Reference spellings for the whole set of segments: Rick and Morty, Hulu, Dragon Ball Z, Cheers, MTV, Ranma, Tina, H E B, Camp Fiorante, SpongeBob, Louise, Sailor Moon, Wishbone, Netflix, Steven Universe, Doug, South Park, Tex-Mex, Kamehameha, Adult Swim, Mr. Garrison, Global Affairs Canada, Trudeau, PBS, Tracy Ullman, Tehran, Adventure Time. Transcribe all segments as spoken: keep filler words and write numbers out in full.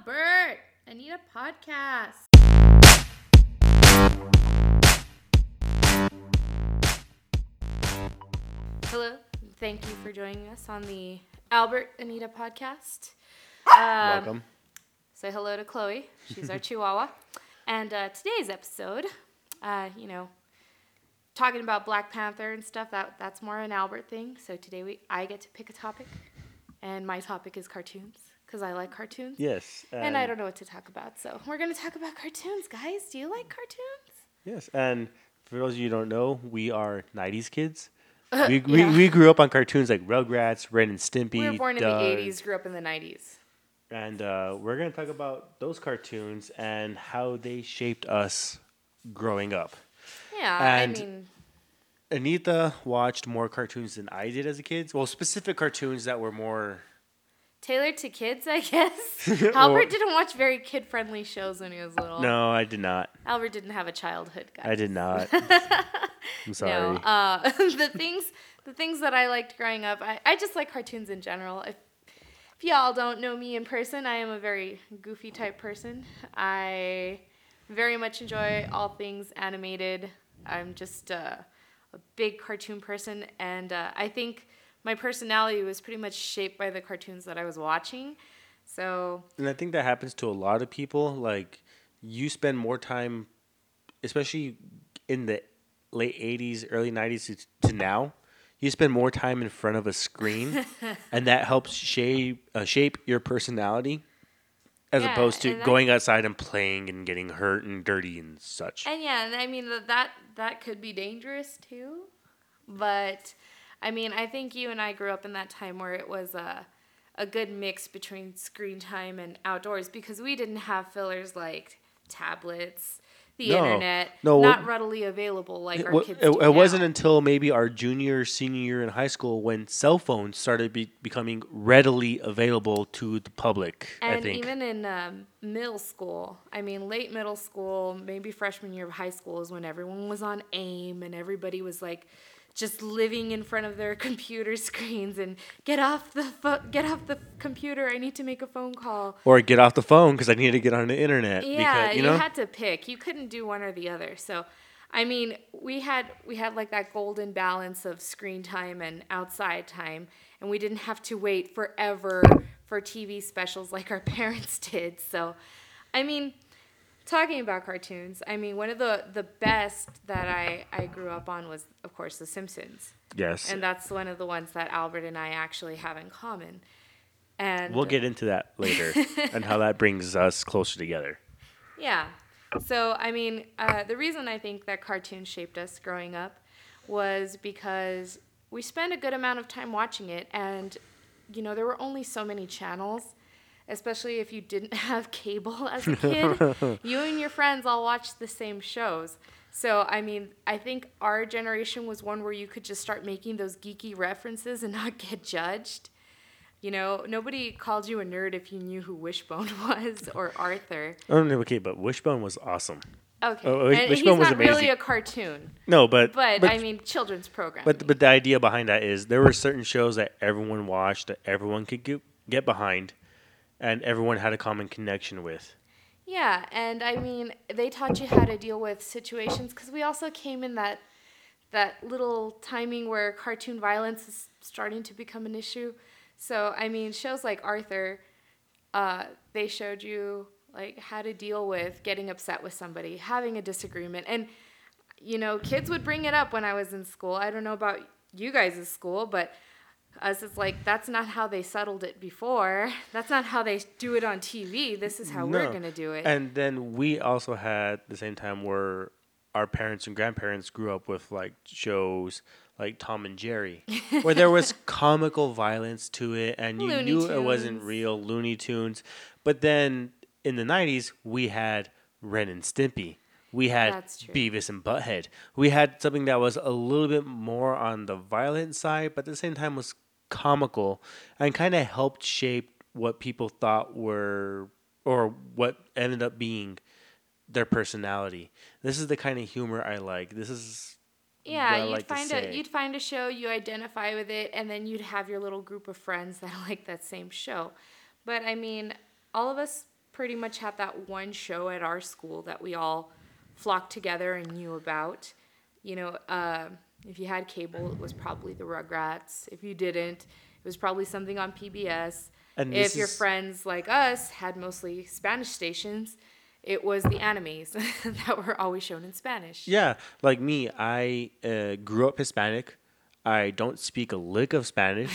Albert Anita Podcast. Hello, thank you for joining us on the Albert Anita Podcast. Um, Welcome. Say hello to Chloe. She's our Chihuahua. And uh, today's episode, uh, you know, talking about Black Panther and stuff. That that's more an Albert thing. So today we I get to pick a topic, and my topic is cartoons. Because I like cartoons. Yes. Um, and I don't know what to talk about, so we're going to talk about cartoons, guys. Do you like cartoons? Yes, and for those of you who don't know, we are nineties kids. Uh, we, yeah. we we grew up on cartoons like Rugrats, Ren and Stimpy. We were born Doug, in the eighties, grew up in the nineties. And uh, we're going to talk about those cartoons and how they shaped us growing up. Yeah, and I mean... Anita watched more cartoons than I did as a kid. Well, specific cartoons that were more... tailored to kids, I guess. Albert or, didn't watch very kid-friendly shows when he was little. No, I did not. Albert didn't have a childhood, guys. I did not. I'm sorry. No, uh, the things, the things that I liked growing up, I, I just like cartoons in general. If, if y'all don't know me in person, I am a very goofy type person. I very much enjoy all things animated. I'm just uh, a big cartoon person, and uh, I think... my personality was pretty much shaped by the cartoons that I was watching. So, and I think that happens to a lot of people. Like, you spend more time, especially in the late eighties, early nineties to, to now, you spend more time in front of a screen, and that helps shape uh, shape your personality as yeah, opposed to going outside and playing and getting hurt and dirty and such. And yeah, and I mean, that that could be dangerous too, but... I mean, I think you and I grew up in that time where it was a, a good mix between screen time and outdoors because we didn't have fillers like tablets, the no, internet, no, not well, readily available like it, our kids well, do It, it now. wasn't until maybe our junior or senior year in high school when cell phones started be, becoming readily available to the public, and I think. And even in um, middle school, I mean, late middle school, maybe freshman year of high school is when everyone was on AIM and everybody was like... just living in front of their computer screens and get off the fo- get off the computer. I need to make a phone call. Or get off the phone because I need to get on the internet. Yeah, because, you, you know? Had to pick. You couldn't do one or the other. So, I mean, we had we had like that golden balance of screen time and outside time, and we didn't have to wait forever for T V specials like our parents did. So, I mean. Talking about cartoons, I mean, one of the, the best that I, I grew up on was, of course, The Simpsons. Yes. And that's one of the ones that Albert and I actually have in common. And we'll get into that later and how that brings us closer together. Yeah. So, I mean, uh, the reason I think that cartoons shaped us growing up was because we spent a good amount of time watching it. And, you know, there were only so many channels. Especially if you didn't have cable as a kid. You and your friends all watched the same shows. So, I mean, I think our generation was one where you could just start making those geeky references and not get judged. You know, nobody called you a nerd if you knew who Wishbone was or Arthur. Oh, no, okay, but Wishbone was awesome. Okay, oh, and Wishbone he's was not amazing. Really a cartoon. No, but, but... But, I mean, children's programming. But, but the idea behind that is there were certain shows that everyone watched, that everyone could get, get behind, and everyone had a common connection with. Yeah, and I mean, they taught you how to deal with situations because we also came in that that little timing where cartoon violence is starting to become an issue. So, I mean, shows like Arthur, uh, they showed you like how to deal with getting upset with somebody, having a disagreement. And, you know, kids would bring it up when I was in school. I don't know about you guys' school, but... us it's like that's not how they settled it before. That's not how they do it on T V. This is how no. we're gonna do it. And then we also had the same time where our parents and grandparents grew up with like shows like Tom and Jerry, where there was comical violence to it, and you Looney knew Tunes. It wasn't real Looney Tunes. But then in the nineties, we had Ren and Stimpy. We had Beavis and Butthead. We had something that was a little bit more on the violent side, but at the same time was comical and kind of helped shape what people thought were, or what ended up being their personality. This is the kind of humor I like. This is yeah, what I you'd like find to say. A, you'd find a show, you identify with it, and then you'd have your little group of friends that like that same show. But I mean, all of us pretty much had that one show at our school that we all flocked together and knew about. You know, uh, if you had cable, it was probably the Rugrats. If you didn't, it was probably something on P B S. And if your is... friends like us had mostly Spanish stations, it was the animes that were always shown in Spanish. Yeah, like me, I uh, grew up Hispanic. I don't speak a lick of Spanish,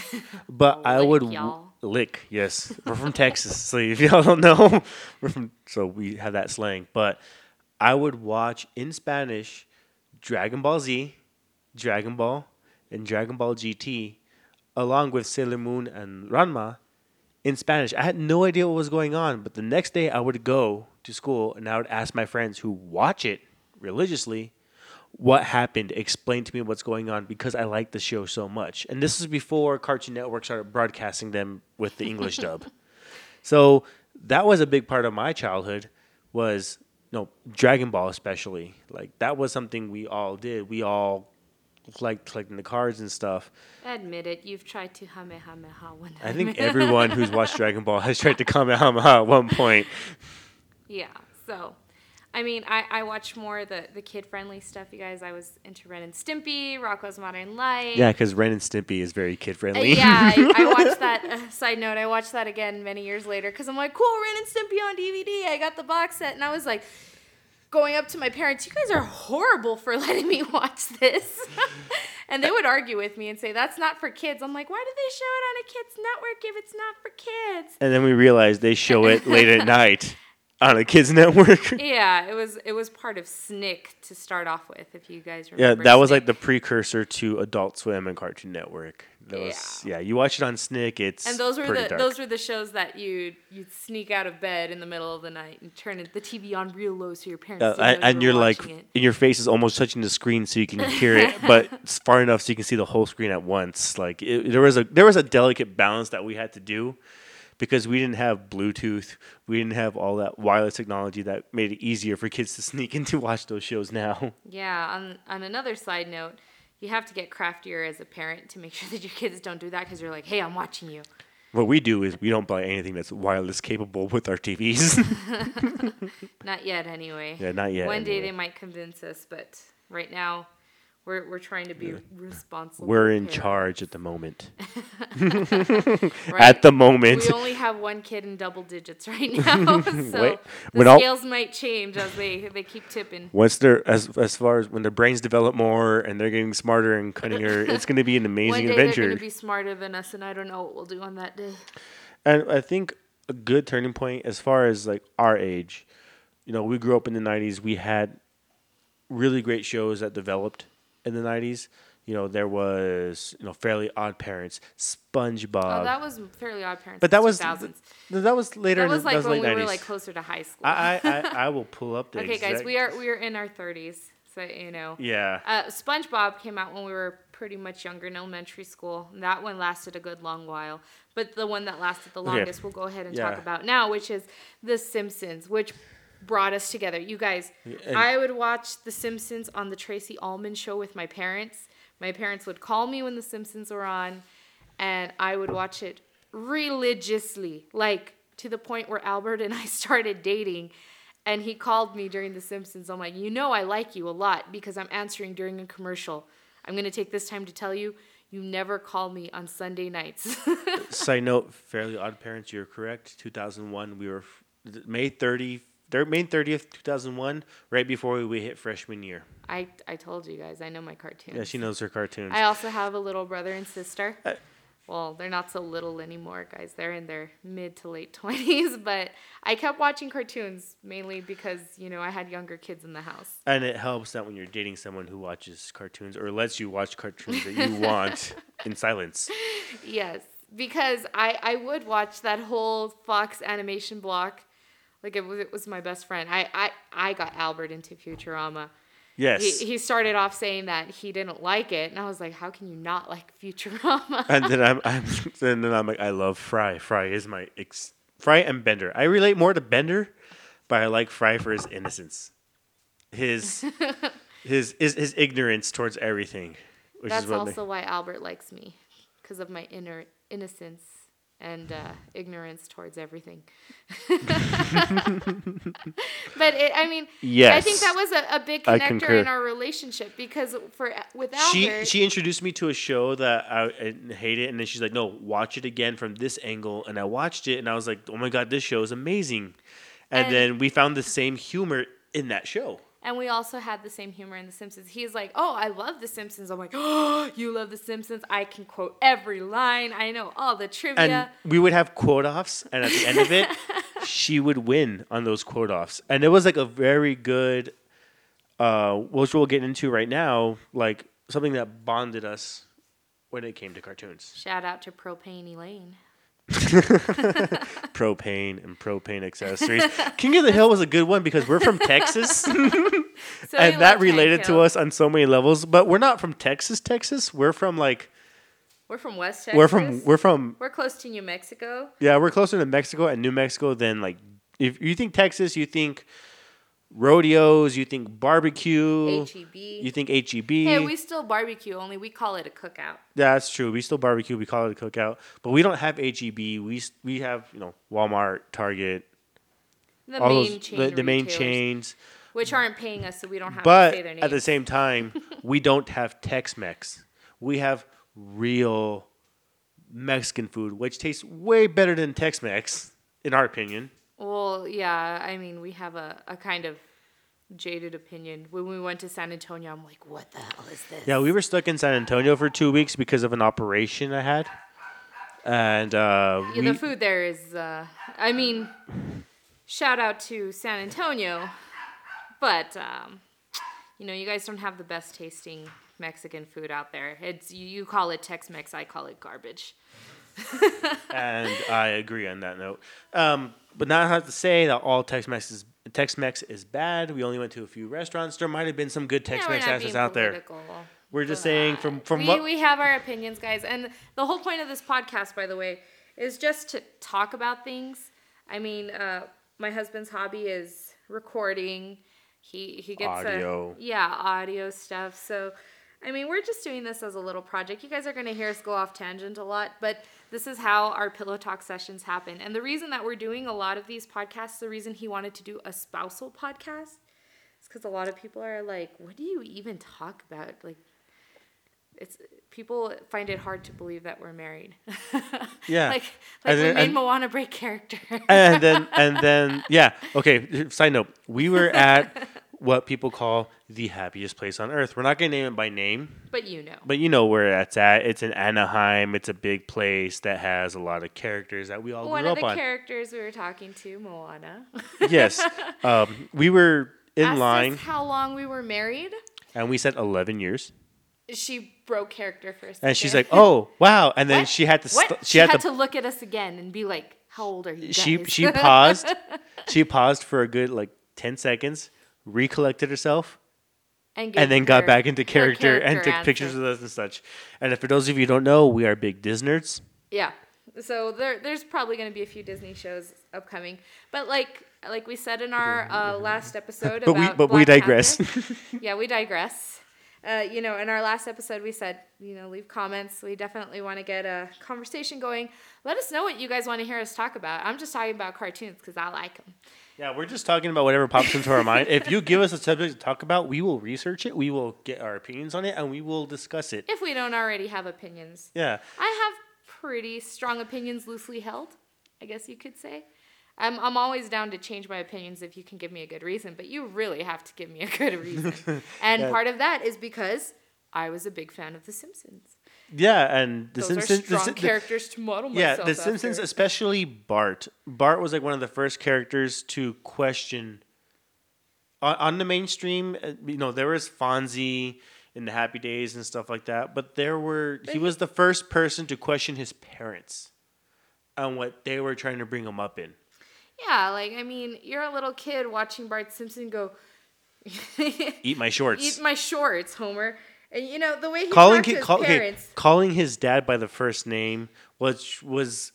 but lick, I would y'all. lick. Yes, we're from Texas, so if y'all don't know, we're from, so we have that slang. But I would watch in Spanish Dragon Ball Z, Dragon Ball, and Dragon Ball G T, along with Sailor Moon and Ranma in Spanish. I had no idea what was going on, but the next day I would go to school and I would ask my friends who watch it religiously, what happened? Explain to me what's going on because I like the show so much. And this is before Cartoon Network started broadcasting them with the English dub. So that was a big part of my childhood was, no, Dragon Ball especially. Like, that was something we all did. We all liked collecting the cards and stuff. Admit it. You've tried to Kamehameha one time. I think everyone who's watched Dragon Ball has tried to Kamehameha at one point. Yeah, so... I mean, I, I watched more the, the kid-friendly stuff, you guys. I was into Ren and Stimpy, Rocko's Modern Life. Yeah, because Ren and Stimpy is very kid-friendly. Uh, yeah, I, I watched that. Uh, side note, I watched that again many years later because I'm like, cool, Ren and Stimpy on D V D. I got the box set, and I was like, going up to my parents, you guys are horrible for letting me watch this. And they would argue with me and say, that's not for kids. I'm like, why do they show it on a kid's network if it's not for kids? And then we realized they show it late at night. On a kids network. Yeah, it was it was part of SNICK to start off with, if you guys remember. Yeah, that SNICK. Was like the precursor to Adult Swim and Cartoon Network. That yeah. Was, yeah, you watch it on SNICK. It's and those were the dark. Those were the shows that you you'd sneak out of bed in the middle of the night and turn the T V on real low so your parents. Uh, I, and you you're like, it. And your face is almost touching the screen so you can hear it, but it's far enough so you can see the whole screen at once. Like it, there was a there was a delicate balance that we had to do. Because we didn't have Bluetooth, we didn't have all that wireless technology that made it easier for kids to sneak in to watch those shows now. Yeah, on, on another side note, you have to get craftier as a parent to make sure that your kids don't do that because you're like, hey, I'm watching you. What we do is we don't buy anything that's wireless capable with our T Vs. Not yet, anyway. Yeah, not yet. One anyway. Day they might convince us, but right now we're we're trying to be yeah. responsible. We're in parents. Charge at the moment. Right? At the moment. We only have one kid in double digits right now. So Wait, the scales all... might change as they, they keep tipping. Once they're as as far as when their brains develop more and they're getting smarter and cunninger, it's going to be an amazing adventure. One day adventure. They're going to be smarter than us, and I don't know what we'll do on that day. And I think a good turning point as far as like our age, you know, we grew up in the nineties. We had really great shows that developed. In the nineties, you know, there was, you know, Fairly OddParents, SpongeBob. Oh, that was Fairly OddParents. But that was two thousands. That was later. That was like that was when we nineties. Were like closer to high school. I I, I will pull up the. Okay, exact... guys, we are we are in our thirties, so you know. Yeah. Uh, SpongeBob came out when we were pretty much younger in elementary school. That one lasted a good long while, but the one that lasted the longest, okay. We'll go ahead and yeah. talk about now, which is The Simpsons, which. Brought us together. You guys, and I would watch The Simpsons on the Tracy Ullman show with my parents. My parents would call me when The Simpsons were on, and I would watch it religiously, like to the point where Albert and I started dating, and he called me during The Simpsons. I'm like, you know I like you a lot because I'm answering during a commercial. I'm going to take this time to tell you, you never call me on Sunday nights. Side note, Fairly OddParents, you're correct. two thousand one, we were May thirtieth. Their main thirtieth, two thousand one, right before we hit freshman year. I, I told you guys. I know my cartoons. Yeah, she knows her cartoons. I also have a little brother and sister. I, well, they're not so little anymore, guys. They're in their mid to late twenties. But I kept watching cartoons mainly because, you know, I had younger kids in the house. And it helps that when you're dating someone who watches cartoons or lets you watch cartoons that you want in silence. Yes, because I, I would watch that whole Fox animation block. Like, it was, it was my best friend. I, I, I got Albert into Futurama. Yes. He, he started off saying that he didn't like it. And I was like, how can you not like Futurama? And then I'm, I'm, and then I'm like, I love Fry. Fry is my... Ex- Fry and Bender. I relate more to Bender, but I like Fry for his innocence. His his, his his ignorance towards everything. Which That's is also they- why Albert likes me. Because of my inner innocence. and uh, ignorance towards everything. But it, I mean, yes. I think that was a, a big connector in our relationship, because for with Albert, she she introduced me to a show that I, I hate it, and then she's like, "No, watch it again from this angle." And I watched it, and I was like, "Oh my god, this show is amazing!" And, and then we found the same humor in that show. And we also had the same humor in The Simpsons. He's like, oh, I love The Simpsons. I'm like, oh, you love The Simpsons? I can quote every line. I know all the trivia. And we would have quote-offs, and at the end of it, she would win on those quote-offs. And it was like a very good, uh, which we'll get into right now, like something that bonded us when it came to cartoons. Shout out to Propane Elaine. Propane and propane accessories. King of the Hill was a good one because we're from Texas, so and that related to us on so many levels. But we're not from Texas, Texas. We're from like we're from West Texas. We're from we're from we're close to New Mexico. Yeah, we're closer to Mexico and New Mexico than like if you think Texas, you think rodeos, you think barbecue. H E B. You think H E B. Hey, we still barbecue, only we call it a cookout. Yeah, that's true. We still barbecue, we call it a cookout. But we don't have H E B. We we have, you know, Walmart, Target. The all main those, chain the, the main chains. Which aren't paying us, so we don't have but to say their names. At the same time, we don't have Tex-Mex. We have real Mexican food, which tastes way better than Tex-Mex, in our opinion. Well, yeah, I mean, we have a, a kind of jaded opinion. When we went to San Antonio, I'm like, what the hell is this? Yeah, we were stuck in San Antonio for two weeks because of an operation I had. And uh, yeah, we... the food there is, uh, I mean, shout out to San Antonio. But, um, you know, you guys don't have the best tasting Mexican food out there. It's you call it Tex-Mex, I call it garbage. And I agree on that note. Um, but not have to say that all Tex-Mex is Tex-Mex is bad. We only went to a few restaurants. There might have been some good Tex-Mex yeah, asses out there. We're just saying from from we, what we have our opinions, guys. And the whole point of this podcast, by the way, is just to talk about things. I mean, uh, my husband's hobby is recording. He he gets audio. A, yeah, audio stuff. So. I mean, we're just doing this as a little project. You guys are going to hear us go off tangent a lot, but this is how our pillow talk sessions happen. And the reason that we're doing a lot of these podcasts, the reason he wanted to do a spousal podcast is because a lot of people are like, what do you even talk about? Like, it's people find it hard to believe that we're married. Yeah. Like, like then, we made and, Moana break character. and then, and then, yeah. Okay, side note. We were at... what people call the happiest place on earth. We're not going to name it by name. But you know. But you know where that's at. It's in Anaheim. It's a big place that has a lot of characters that we all One grew up on. One of the characters we were talking to, Moana. Yes. Um, we were in Asked line. Us how long we were married. And we said eleven years. She broke character for a second. And she's like, oh, wow. And then what? she had to st- she, she had, had to... to look at us again and be like, how old are you guys? She, she paused. She paused for a good like ten seconds. Recollected herself, and, and then got back into character, character and took answer. pictures of us and such. And for those of you who don't know, we are big Disney nerds. Yeah. So there, there's probably going to be a few Disney shows upcoming. But like like we said in our uh, last episode about Black Panther. But we digress. Yeah, we digress. Uh, you know, in our last episode, we said, you know, leave comments. We definitely want to get a conversation going. Let us know what you guys want to hear us talk about. I'm just talking about cartoons because I like them. Yeah, we're just talking about whatever pops into our mind. If you give us a subject to talk about, we will research it, we will get our opinions on it, and we will discuss it. If we don't already have opinions. Yeah. I have pretty strong opinions loosely held, I guess you could say. I'm I'm always down to change my opinions if you can give me a good reason, but you really have to give me a good reason. And yeah. Part of that is because I was a big fan of The Simpsons. Yeah, and The Those Simpsons are strong the, characters to model yeah, myself. Yeah, The Simpsons, after. Especially Bart. Bart was like one of the first characters to question on, on the mainstream. You know, there was Fonzie in the Happy Days and stuff like that, but there were he was the first person to question his parents on what they were trying to bring him up in. Yeah, like I mean, you're a little kid watching Bart Simpson go eat my shorts. Eat my shorts, Homer. And, you know, the way he calling talked to his call, parents... Okay, calling his dad by the first name, which was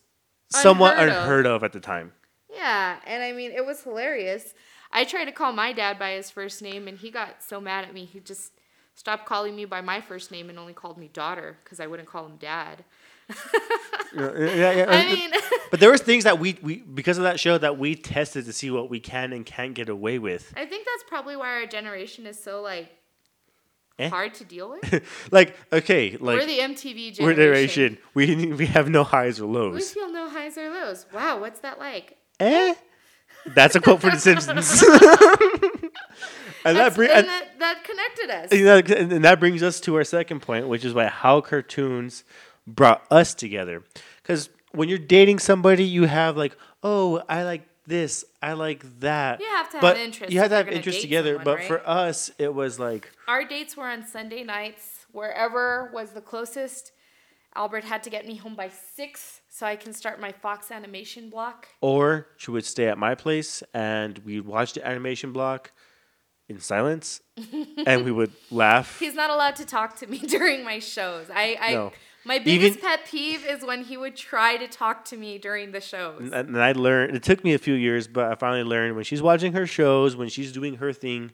somewhat unheard, unheard of. of at the time. Yeah, and I mean, it was hilarious. I tried to call my dad by his first name, and he got so mad at me. He just stopped calling me by my first name and only called me daughter, because I wouldn't call him dad. yeah, yeah, yeah. I mean, but there was things that we, we because of that show that we tested to see what we can and can't get away with. I think that's probably why our generation is so like eh? hard to deal with. like okay, like we're the M T V generation. We're generation. We we have no highs or lows. We feel no highs or lows. Wow, what's that like? Eh. That's a quote for The Simpsons. and, that bring, and, and that, that connected us. And that, and that brings us to our second point, which is about how cartoons brought us together. Because when you're dating somebody, you have like, oh, I like this, I like that. You have to but have interest. You have to have interest together. Someone, but right? for us, it was like... Our dates were on Sunday nights, wherever was the closest. Albert had to get me home by six so I can start my Fox animation block. Or she would stay at my place and we'd watch the animation block in silence and we would laugh. He's not allowed to talk to me during my shows. I, I no. My biggest Even, pet peeve is when he would try to talk to me during the shows. And, and I learned, it took me a few years, but I finally learned when she's watching her shows, when she's doing her thing,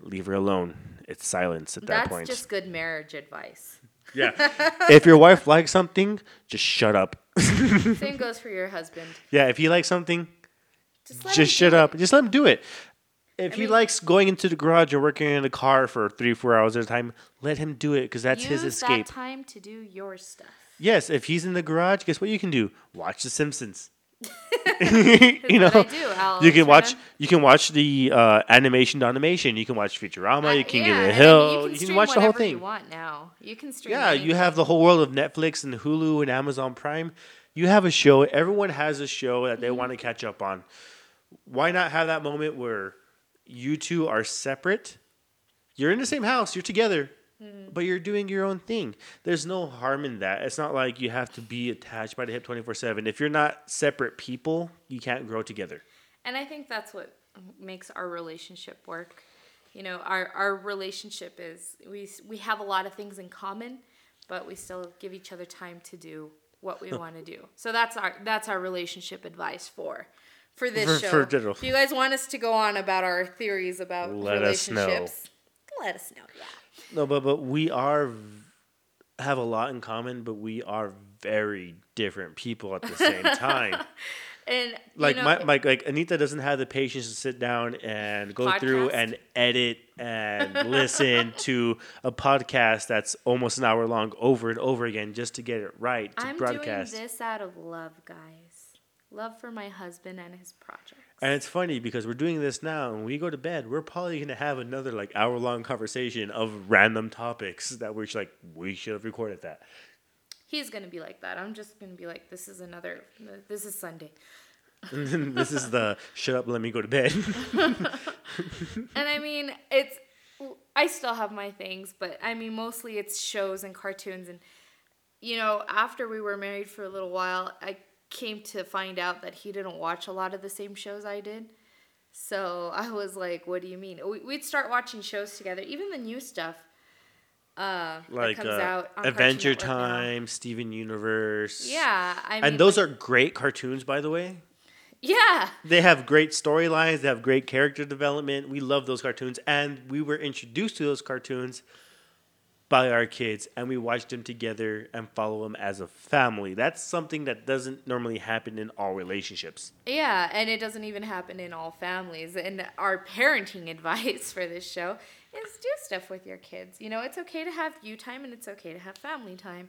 leave her alone. It's silence at that That's point. That's just good marriage advice. Yeah. If your wife likes something, just shut up. Same goes for your husband. Yeah, if he likes something, just, let just shut up. It. Just let him do it. If I he mean, likes going into the garage or working in the car for three, four hours at a time, let him do it because that's his escape. Use that time to do your stuff. Yes, if he's in the garage, guess what you can do? Watch The Simpsons. you know, I do, I'll you can watch. To... You can watch the uh, animation to animation. You can watch Futurama. Uh, you can yeah, get a hill. I mean, you, can you can watch the whole thing. You want now. You can stream. Yeah, anything. You have the whole world of Netflix and Hulu and Amazon Prime. You have a show. Everyone has a show that they mm-hmm. want to catch up on. Why not have that moment where you two are separate? You're in the same house. You're together, mm-hmm. but you're doing your own thing. There's no harm in that. It's not like you have to be attached by the hip twenty-four seven. If you're not separate people, you can't grow together. And I think that's what makes our relationship work. You know, our, our relationship is we we have a lot of things in common, but we still give each other time to do what we want to do. So that's our that's our relationship advice for. For this for, show, for digital. If you guys want us to go on about our theories about let relationships, us know. let us know. Yeah. No, but but we are have a lot in common, but we are very different people at the same time. and like you know, my, my like Anita doesn't have the patience to sit down and go podcast. through and edit and listen to a podcast that's almost an hour long over and over again just to get it right to I'm broadcast. I'm doing this out of love, guys. Love for my husband and his projects. And it's funny because we're doing this now, and when we go to bed, we're probably going to have another like hour-long conversation of random topics that we're just like, we should have recorded that. He's going to be like that. I'm just going to be like, this is another, this is Sunday. This is the, shut up, let me go to bed. And I mean, it's, I still have my things, but I mean, mostly it's shows and cartoons. And, you know, after we were married for a little while, I came to find out that he didn't watch a lot of the same shows I did. So I was like, what do you mean? We'd start watching shows together, even the new stuff uh, like, that comes uh, out on Adventure Time, now. Steven Universe. Yeah. I mean, and those like, are great cartoons, by the way. Yeah. They have great storylines. They have great character development. We love those cartoons. And we were introduced to those cartoons by our kids, and we watch them together and follow them as a family. That's something that doesn't normally happen in all relationships. Yeah, and it doesn't even happen in all families. And our parenting advice for this show is do stuff with your kids. You know, it's okay to have you time, and it's okay to have family time.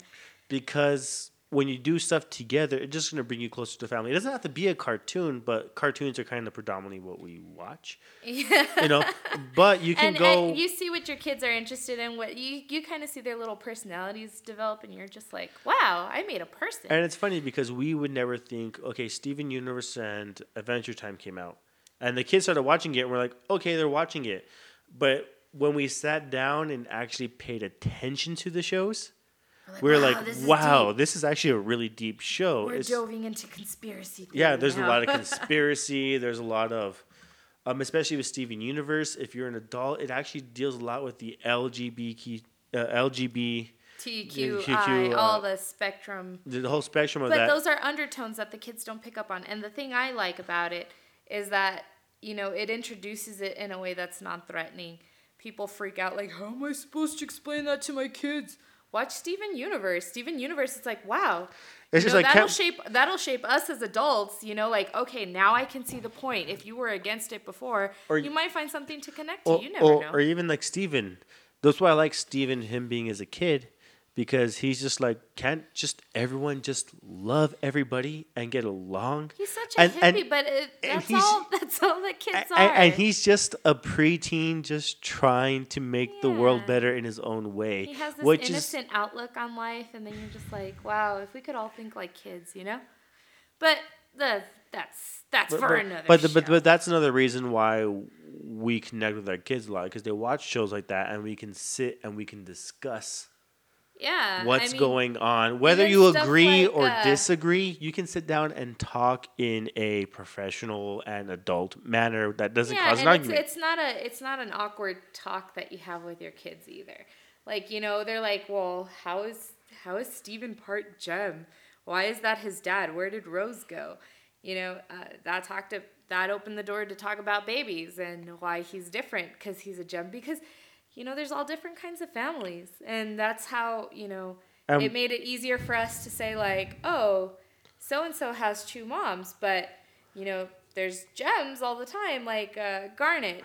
Because when you do stuff together, it's just going to bring you closer to family. It doesn't have to be a cartoon, but cartoons are kind of predominantly what we watch. Yeah. You know, but you can and, go. And you see what your kids are interested in. What you, you kind of see their little personalities develop, and you're just like, wow, I made a person. And it's funny because we would never think, okay, Steven Universe and Adventure Time came out. And the kids started watching it, and we're like, okay, they're watching it. But when we sat down and actually paid attention to the shows, Like, we're wow, like, this wow, deep. This is actually a really deep show. We're it's, delving into conspiracy. Yeah, there's now. a lot of conspiracy. There's a lot of, um, especially with Steven Universe, if you're an adult, it actually deals a lot with the L G B T Q I, all the spectrum. The whole spectrum of but that. But those are undertones that the kids don't pick up on. And the thing I like about it is that, you know, it introduces it in a way that's non-threatening. People freak out like, how am I supposed to explain that to my kids? watch Steven Universe. Steven Universe, it's like, wow. It's just know, like, that'll shape that'll shape us as adults, you know, like, okay, now I can see the point. If you were against it before, or, you might find something to connect or, to. You never or, know. Or even like Steven. That's why I like Steven, him being as a kid, because he's just like, can't just everyone just love everybody and get along? He's such a and, hippie, and, but it, that's, all, that's all that kids and, are. And he's just a preteen just trying to make yeah. the world better in his own way. He has this which innocent is, outlook on life, and then you're just like, wow, if we could all think like kids, you know? But the that's that's but, for but, another but, show. But, but that's another reason why we connect with our kids a lot, because they watch shows like that, and we can sit and we can discuss Yeah, what's I mean, going on. Whether you agree like, or uh, disagree, you can sit down and talk in a professional and adult manner that doesn't yeah, cause an argument. It's, it's not a it's not an awkward talk that you have with your kids either. Like, you know, they're like, well, how is how is Steven part Jem? Why is that his dad? Where did Rose go? You know, uh, that talked to, that opened the door to talk about babies and why he's different because he's a Jem. Because you know, there's all different kinds of families, and that's how, you know, um, it made it easier for us to say, like, oh, so-and-so has two moms, but, you know, there's Gems all the time, like uh, Garnet.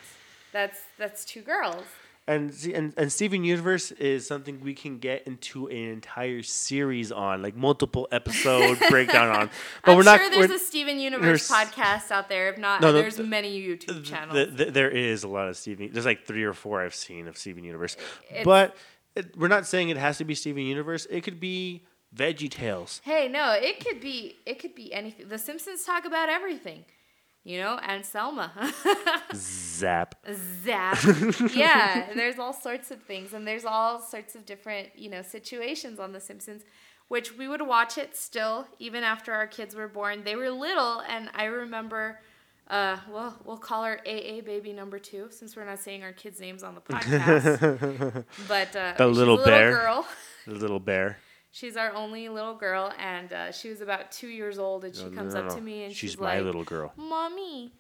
That's that's two girls. And, and and Steven Universe is something we can get into an entire series on, like multiple episode breakdown on. But I'm we're sure not, there's we're, a Steven Universe podcast out there. If not, no, there's the, many YouTube channels. The, the, there is a lot of Steven. There's like three or four I've seen of Steven Universe. It's, but it, we're not saying it has to be Steven Universe. It could be Veggie Tales. Hey, no, it could be it could be anything. The Simpsons talk about everything. You know, and Selma. Zap. Zap. Yeah, and there's all sorts of things. And there's all sorts of different, you know, situations on The Simpsons, which we would watch it still, even after our kids were born. They were little, and I remember, uh, well, we'll call her A A baby number two, since we're not saying our kids' names on the podcast. But uh, the little, little bear. Girl. The little bear. She's our only little girl, and uh, she was about two years old, and she no, comes no, no, up no. to me, and she's, she's my like, little girl. Mommy,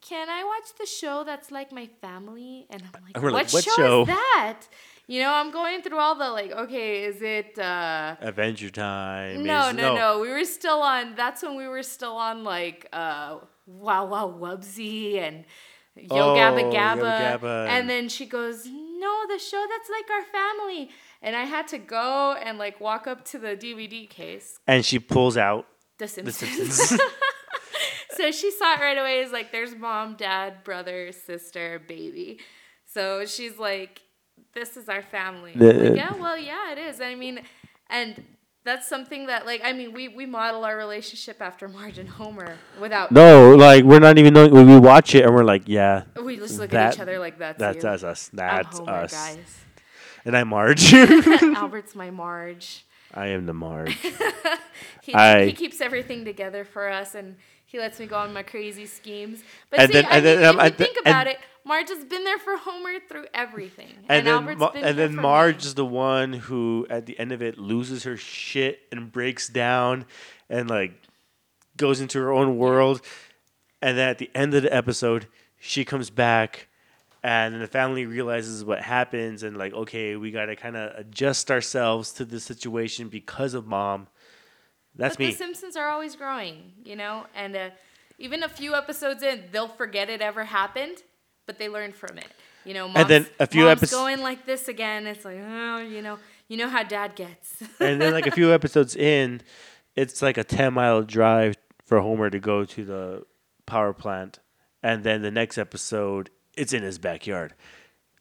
can I watch the show that's like my family? And I'm like, and what, like what show, show is that? You know, I'm going through all the, like, okay, is it... Uh, Adventure Time. No, is, no, no, no. We were still on... That's when we were still on, like, uh, Wow Wow Wubsy and Yo oh, Gabba Gabba. Yo Gabba. And then she goes, no, the show that's like our family... And I had to go and, like, walk up to the D V D case. And she pulls out The Simpsons. The Simpsons. So she saw it right away. It's like, there's mom, dad, brother, sister, baby. So she's like, this is our family. Like, yeah, well, yeah, it is. I mean, and that's something that, like, I mean, we, we model our relationship after Marge and Homer without... No, like, we're not even knowing. We watch it and we're like, yeah. We just look that, at each other like, that's That's, that's us. That's I'm Homer, us. Guys. And I'm Marge. Albert's my Marge. I am the Marge. he, I, he keeps everything together for us, and he lets me go on my crazy schemes. But and see, then, I and mean, then, if um, you think about and, it, Marge has been there for Homer through everything. And, and then, Albert's Ma- been And then for Marge me. Is the one who, at the end of it, loses her shit and breaks down and, like, goes into her own world. And then at the end of the episode, she comes back. And the family realizes what happens and like, okay, we got to kind of adjust ourselves to this situation because of mom. That's but me. The Simpsons are always growing, you know? And uh, even a few episodes in, they'll forget it ever happened, but they learn from it. You know, mom's, and then a few mom's epi- going like this again. It's like, oh, you know, you know how dad gets. And then like a few episodes in, it's like a ten-mile drive for Homer to go to the power plant. And then the next episode... It's in his backyard.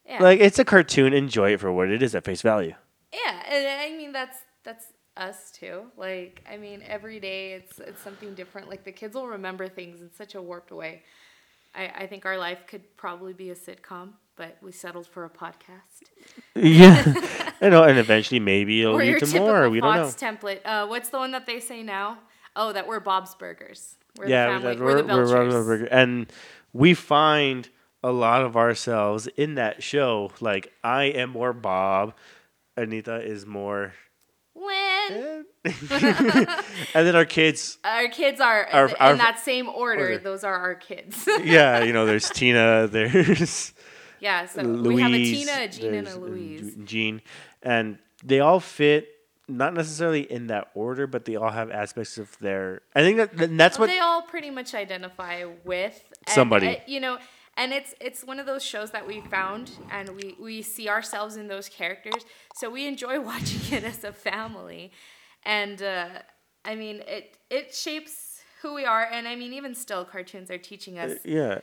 Yeah. Like, it's a cartoon. Enjoy it for what it is at face value. Yeah. And I mean, that's that's us, too. Like, I mean, every day it's it's something different. Like, the kids will remember things in such a warped way. I, I think our life could probably be a sitcom, but we settled for a podcast. Yeah. You know, and eventually maybe it'll lead to more. We don't know. Or your typical Fox template. Uh, what's the one that they say now? Oh, that we're Bob's Burgers. We're yeah, the family. We're, we're the Belchers. We're Burger. And we find... a lot of ourselves in that show. Like, I am more Bob. Anita is more... Lynn. And then our kids... Our kids are, are in our, that same order. order. Those are our kids. Yeah, you know, there's Tina, there's... Yeah, so Louise, we have a Tina, a Jean, and a Louise. Jean. And they all fit, not necessarily in that order, but they all have aspects of their. I think that and that's well, what they all pretty much identify with somebody. And, you know, and it's it's one of those shows that we found, and we we see ourselves in those characters, so we enjoy watching it as a family, and uh, I mean it it shapes who we are, and I mean even still, cartoons are teaching us. Uh, yeah.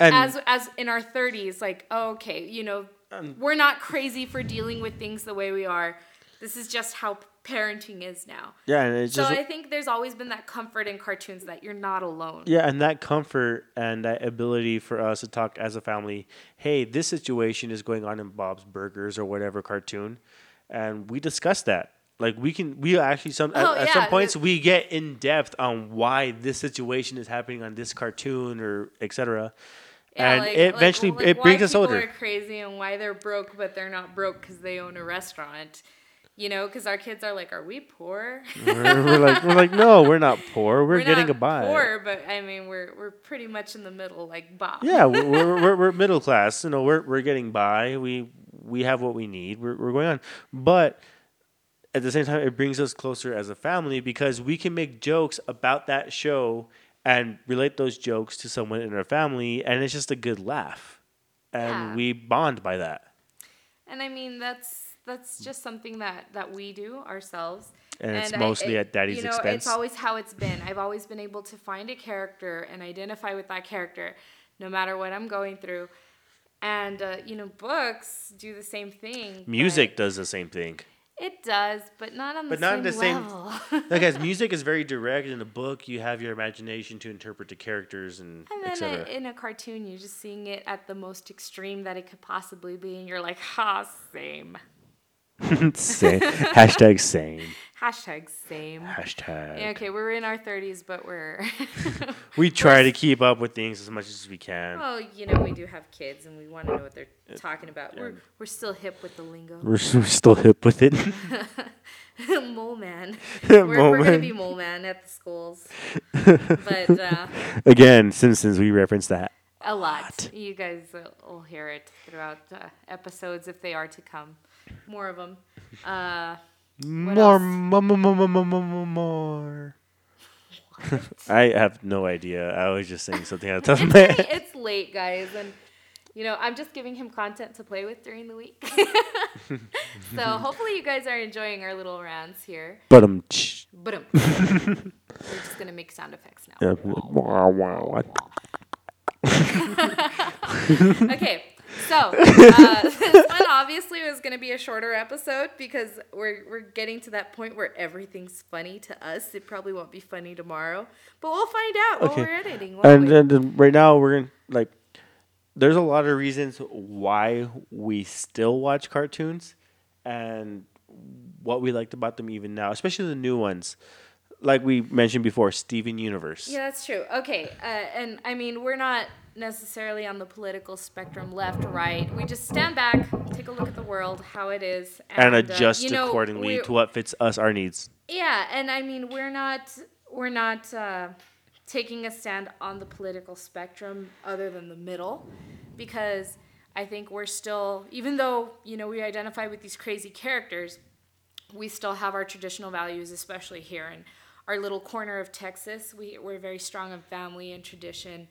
And as as in our thirties, like, oh, okay, you know, um, we're not crazy for dealing with things the way we are. This is just how parenting is now. Yeah, and it's so just, I think there's always been that comfort in cartoons that you're not alone. Yeah, and that comfort and that ability for us to talk as a family, hey, this situation is going on in Bob's Burgers or whatever cartoon, and we discuss that. Like we can, we actually some oh, at, yeah. at some points we get in depth on why this situation is happening on this cartoon or et cetera, yeah, and like, it eventually like, it brings us older. Why people are crazy and why they're broke, but they're not broke because they own a restaurant, you know? Because our kids are like, "Are we poor?" we're, we're like, we're like, no, we're not poor. We're, we're getting not a buy. Poor, but I mean, we're we're pretty much in the middle, like Bob. Yeah, we're, we're we're middle class. You know, we're we're getting by. We we have what we need. We're we're going on, but. At the same time, it brings us closer as a family because we can make jokes about that show and relate those jokes to someone in our family, and it's just a good laugh, and yeah. we bond by that. And I mean, that's that's just something that, that we do ourselves. And, and it's mostly I, it, at Daddy's you know, expense. It's always how it's been. I've always been able to find a character and identify with that character, no matter what I'm going through. And uh, you know, books do the same thing. Music does the same thing. It does, but not on the but same not the level. Same, like, as music is very direct. In a book, you have your imagination to interpret the characters and, and et cetera. And then in a cartoon, you're just seeing it at the most extreme that it could possibly be, and you're like, ha, same. Same. Hashtag same. Hashtag same. Hashtag. Yeah, okay, we're in our thirties, but we're... we try to keep up with things as much as we can. Well, you know, we do have kids, and we want to know what they're talking about. Yeah. We're we're still hip with the lingo. We're, we're still hip with it. Mole man. We're, we're going to be mole man at the schools. But uh, again, Simpsons, we reference that. A lot. You guys will hear it throughout uh, episodes if they are to come. More of them. Uh... More, more, more, more, more, more. I have no idea. I was just saying something out of the top of my head. It's late, guys, and you know I'm just giving him content to play with during the week. So hopefully you guys are enjoying our little rants here. But um, but um, we're just gonna make sound effects now. Wow, wow, wow. Okay. So, uh, this one obviously was going to be a shorter episode because we're we're getting to that point where everything's funny to us. It probably won't be funny tomorrow, but we'll find out okay. while we're editing. And, we? and, and right now, we're in, like, there's a lot of reasons why we still watch cartoons and what we liked about them even now, especially the new ones. Like we mentioned before, Steven Universe. Yeah, that's true. Okay, uh, and I mean, we're not necessarily on the political spectrum, left, right. We just stand back, take a look at the world, how it is. And, and adjust uh, you know, accordingly to what fits us, our needs. Yeah, and I mean, we're not, we're not uh, taking a stand on the political spectrum other than the middle, because I think we're still, even though, you know, we identify with these crazy characters, we still have our traditional values, especially here in our little corner of Texas. We, we're very strong on family and tradition.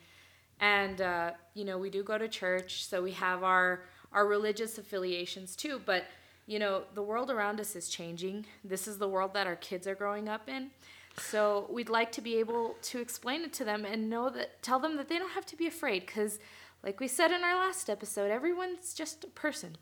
And, uh, you know, we do go to church, so we have our, our religious affiliations too. But, you know, the world around us is changing. This is the world that our kids are growing up in. So we'd like to be able to explain it to them and know that, tell them that they don't have to be afraid because, like we said in our last episode, everyone's just a person.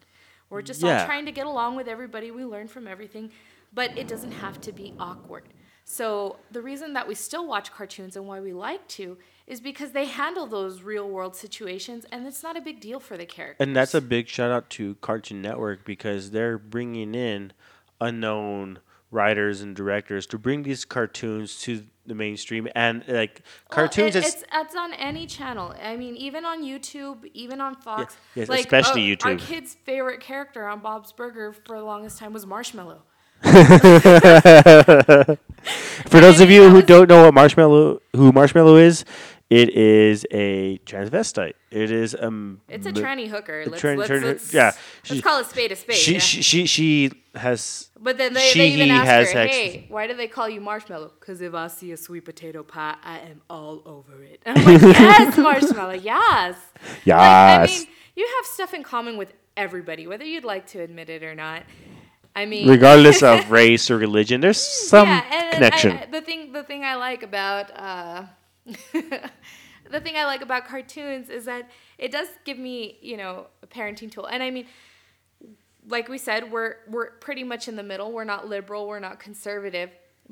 We're just yeah. all trying to get along with everybody. We learn from everything, but it doesn't have to be awkward. So the reason that we still watch cartoons and why we like to is because they handle those real-world situations, and it's not a big deal for the characters. And that's a big shout-out to Cartoon Network because they're bringing in unknown writers and directors to bring these cartoons to the mainstream. And, like, cartoons... Well, it, it's, it's on any channel. I mean, even on YouTube, even on Fox. Yeah, yes, like, especially oh, YouTube. Our kid's favorite character on Bob's Burger for the longest time was Marshmallow. For those of you who don't know what Marshmallow who Marshmallow is, It is a transvestite. It is um. It's a tranny hooker. Let's, tran- let's, let's, let's, yeah. She, let's call it spade a spade. She yeah. she, she she has. But then they, she, they even ask her, "Hey, why do they call you Marshmallow?" Because if I see a sweet potato pie, I am all over it. And I'm like, yes, Marshmallow, yes, yes. Like, I mean, you have stuff in common with everybody, whether you'd like to admit it or not. I mean, regardless of race or religion, there's some yeah, and connection. I, I, the thing, the thing I like about. Uh, the thing I like about cartoons is that it does give me, you know, a parenting tool. And I mean, like we said, we're we're pretty much in the middle. We're not liberal. We're not conservative.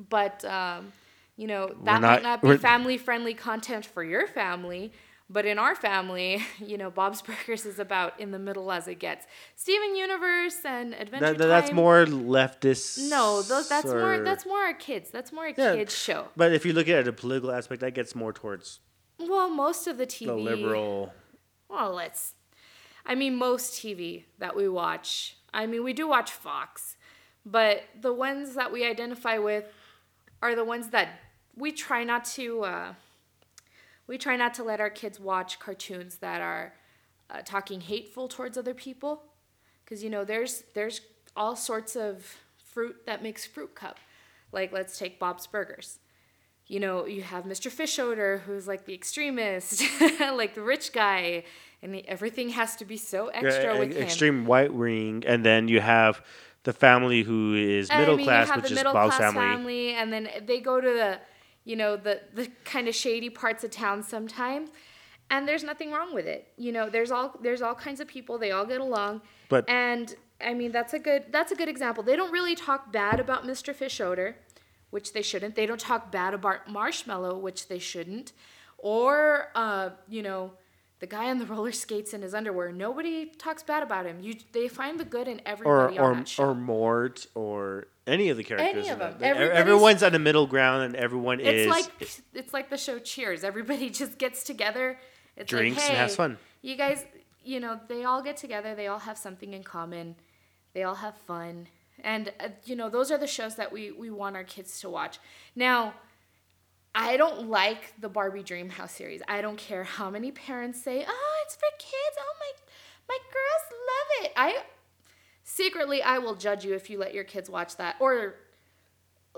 But, um, you know, that not, might not be family-friendly content for your family. But in our family, you know, Bob's Burgers is about in the middle as it gets. Steven Universe and Adventure that, Time. That's more leftist. No, those, that's or, more that's more our kids. That's more a yeah, kids show. But if you look at it, a political aspect, that gets more towards. Well, most of the T V. The liberal. Well, let's. I mean, most T V that we watch. I mean, we do watch Fox, but the ones that we identify with are the ones that we try not to. Uh, We try not to let our kids watch cartoons that are uh, talking hateful towards other people, because you know there's there's all sorts of fruit that makes fruit cup. Like let's take Bob's Burgers. You know you have Mister Fish Odor, who's like the extremist, like the rich guy, and the, everything has to be so extra yeah, with extreme him. Extreme white wing, and then you have the family who is middle I mean, class, you have which the middle is Bob's class family. family, and then they go to the. You know, the, the kind of shady parts of town sometimes. And there's nothing wrong with it. You know, there's all there's all kinds of people. They all get along. But and, I mean, that's a good that's a good example. They don't really talk bad about Mister Fish Odor, which they shouldn't. They don't talk bad about Marshmallow, which they shouldn't. Or, uh, you know, the guy on the roller skates in his underwear. Nobody talks bad about him. You, They find the good in everybody or, on or, that show. Or Mort or... Any of the characters. Any of them. Everyone's on a middle ground, and everyone it's is. Like, it's, it's like the show Cheers. Everybody just gets together. It's drinks like, hey, and has fun. You guys, you know, they all get together. They all have something in common. They all have fun. And, uh, you know, those are the shows that we, we want our kids to watch. Now, I don't like the Barbie Dreamhouse series. I don't care how many parents say, oh, it's for kids. Oh, my, my girls love it. I... Secretly, I will judge you if you let your kids watch that. Or,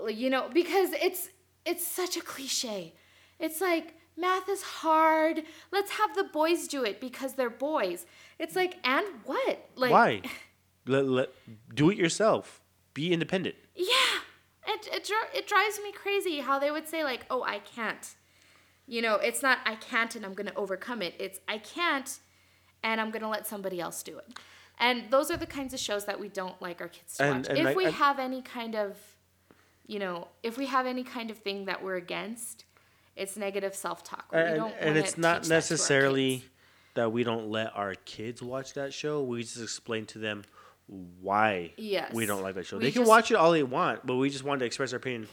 you know, because it's it's such a cliche. It's like, math is hard. Let's have the boys do it because they're boys. It's like, and what? Like, why? let, let, do it yourself. Be independent. Yeah. It, it, it drives me crazy how they would say, like, oh, I can't. You know, it's not I can't and I'm going to overcome it. It's I can't and I'm going to let somebody else do it. And those are the kinds of shows that we don't like our kids to and, watch. And if I, we I, have any kind of, you know, if we have any kind of thing that we're against, it's negative self-talk. We and don't and it's not necessarily that, that we don't let our kids watch that show. We just explain to them why yes. we don't like that show. We they just, can watch it all they want, but we just want to express our opinion.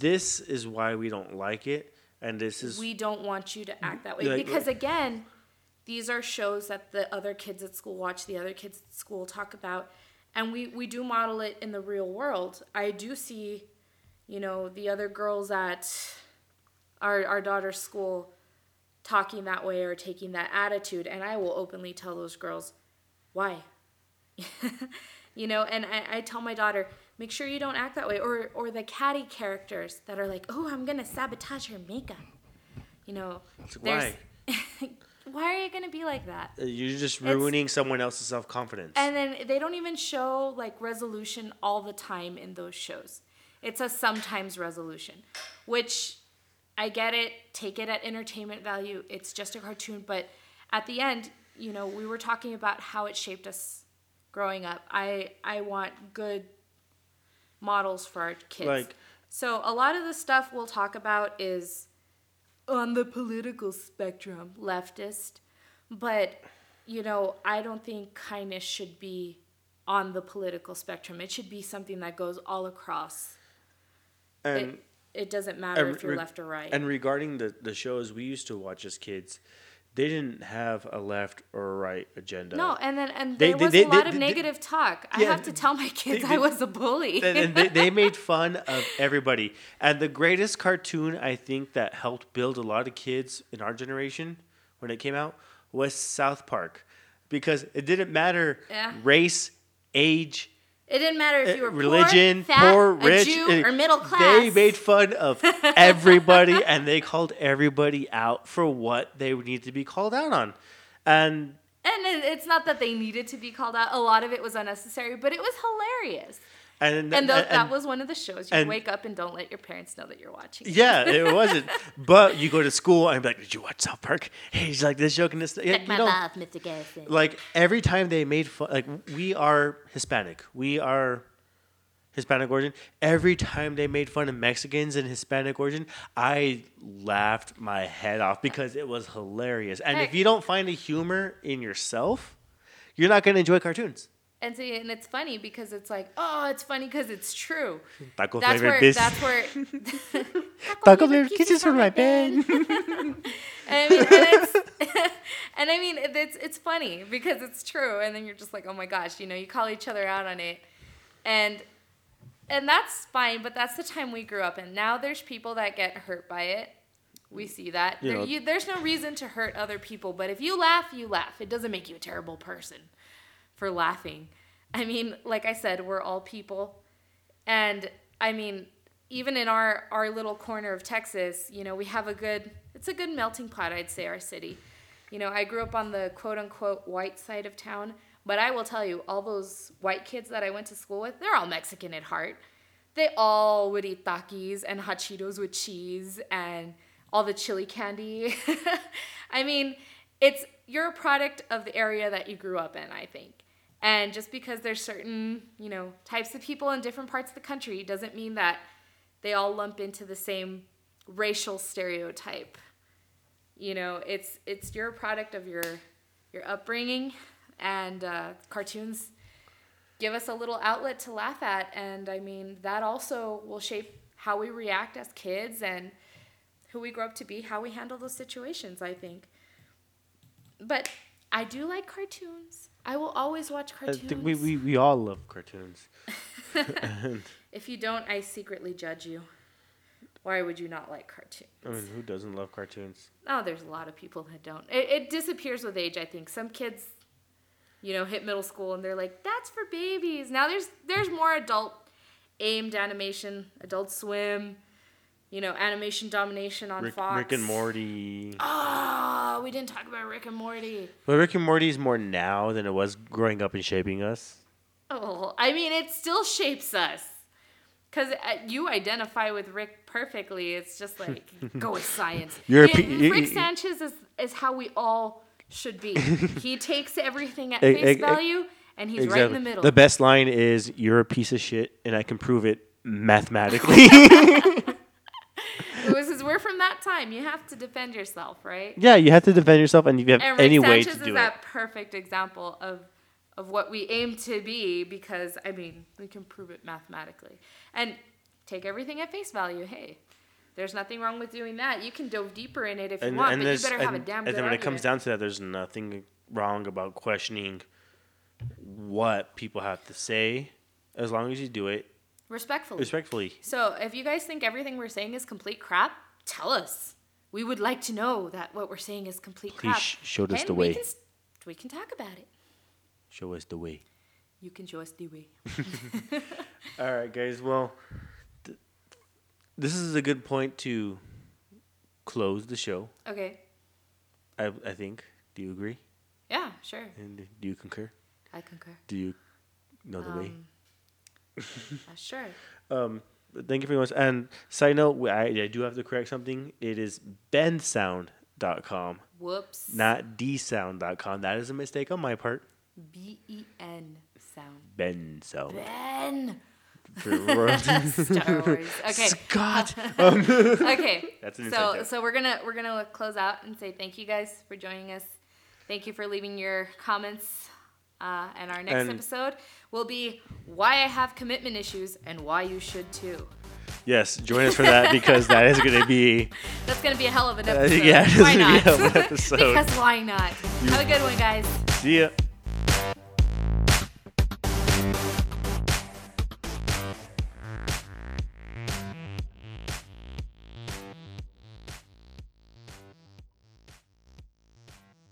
This is why we don't like it, and this is... We don't want you to act that way. Like, because, again... These are shows that the other kids at school watch, the other kids at school talk about, and we, we do model it in the real world. I do see, you know, the other girls at our our daughter's school talking that way or taking that attitude, and I will openly tell those girls, why? You know, and I, I tell my daughter, make sure you don't act that way. Or, or the catty characters that are like, oh, I'm going to sabotage her makeup. You know, there's... Why? Why are you going to be like that? You're just ruining it's, someone else's self-confidence. And then they don't even show, like, resolution all the time in those shows. It's a sometimes resolution, which I get it. Take it at entertainment value. It's just a cartoon. But at the end, you know, we were talking about how it shaped us growing up. I, I want good models for our kids. Like, so a lot of the stuff we'll talk about is... on the political spectrum, leftist. But, you know, I don't think kindness should be on the political spectrum. It should be something that goes all across. And It, it doesn't matter if you're re- left or right. And regarding the, the shows we used to watch as kids, They didn't have a left or right agenda. No, and then and there they, was they, a lot they, of they, negative they, talk. I yeah, have to tell my kids they, they, I was a bully. And they, they made fun of everybody. And the greatest cartoon I think that helped build a lot of kids in our generation when it came out was South Park, because it didn't matter yeah. race, age. It didn't matter if you were religion, poor, fat, poor, rich, a Jew, or middle class. They made fun of everybody, and they called everybody out for what they needed to be called out on. And and it's not that they needed to be called out. A lot of it was unnecessary, but it was hilarious. And, and, th- and that was one of the shows. You and, wake up and don't let your parents know that you're watching it. Yeah, it wasn't. But you go to school and I'm like, did you watch South Park? He's like, this joke and this. Check you my know, mouth, Mister Garrison. Like, every time they made fun, like, we are Hispanic. We are Hispanic origin. Every time they made fun of Mexicans and Hispanic origin, I laughed my head off because it was hilarious. And right. if you don't find a humor in yourself, you're not going to enjoy cartoons. And so, and it's funny because it's like, oh, it's funny because it's true. Taco that's flavored where, this. That's where. Taco flavored kisses from my pen. And I mean, and, it's, and I mean, it's it's funny because it's true, and then you're just like, oh my gosh, you know, you call each other out on it, and and that's fine, but that's the time we grew up in. Now there's people that get hurt by it. We see that. You there, know, you, there's no reason to hurt other people, but if you laugh, you laugh. It doesn't make you a terrible person for laughing. I mean, like I said, we're all people. And I mean, even in our, our little corner of Texas, you know, we have a good, it's a good melting pot, I'd say, our city. You know, I grew up on the quote unquote white side of town, but I will tell you, all those white kids that I went to school with, they're all Mexican at heart. They all would eat Takis and hot Cheetos with cheese and all the chili candy. I mean, it's, you're a product of the area that you grew up in, I think. And just because there's certain, you know, types of people in different parts of the country doesn't mean that they all lump into the same racial stereotype. You know, it's it's you're a product of your your upbringing, and uh, cartoons give us a little outlet to laugh at. And, I mean, that also will shape how we react as kids and who we grow up to be, how we handle those situations, I think. But I do like cartoons. I will always watch cartoons. I think we, we, we all love cartoons. If you don't, I secretly judge you. Why would you not like cartoons? I mean, who doesn't love cartoons? Oh, there's a lot of people that don't. It, it disappears with age, I think. Some kids, you know, hit middle school and they're like, that's for babies. Now there's there's more adult-aimed animation, Adult Swim, you know, animation domination on Rick, Fox. Rick and Morty. Oh, we didn't talk about Rick and Morty. Well, Rick and Morty is more now than it was growing up and shaping us. Oh, I mean, it still shapes us. Because you identify with Rick perfectly. It's just like, go with science. You're yeah, P- Rick Sanchez is, is how we all should be. He takes everything at face egg, value, egg, and he's exactly. right in the middle. The best line is, you're a piece of shit, and I can prove it mathematically. We're from that time. You have to defend yourself, right? Yeah, you have to defend yourself, and you have and any way to do it. And Rick Sanchez is that perfect example of, of what we aim to be, because, I mean, we can prove it mathematically. And take everything at face value. Hey, there's nothing wrong with doing that. You can dove deeper in it if and, you want, and but you better have and, a damn good And then when argument. It comes down to that, there's nothing wrong about questioning what people have to say, as long as you do it respectfully. Respectfully. So if you guys think everything we're saying is complete crap, tell us. We would like to know that what we're saying is complete Please crap. Please show us and the way. We can, we can talk about it. Show us the way. You can show us the way. All right, guys. Well, th- this is a good point to close the show. Okay. I I think. Do you agree? Yeah, sure. And do you concur? I concur. Do you know the um, way? uh, sure. Um. Thank you very much. And side note, I, I do have to correct something. It is bensound dot com. Whoops. Not d sound dot com. That is a mistake on my part. B E N sound. Ben sound. Ben. For Star Wars. Okay. Scott. Um, okay. That's an so so we're gonna we're gonna close out and say thank you guys for joining us. Thank you for leaving your comments. Uh, and our next and episode will be why I have commitment issues and why you should too. Yes, join us for that because that is going to be... That's going to be a hell of an episode. Uh, yeah, it's going to be a hell of an episode. Because why not? Have a good one, guys. See ya.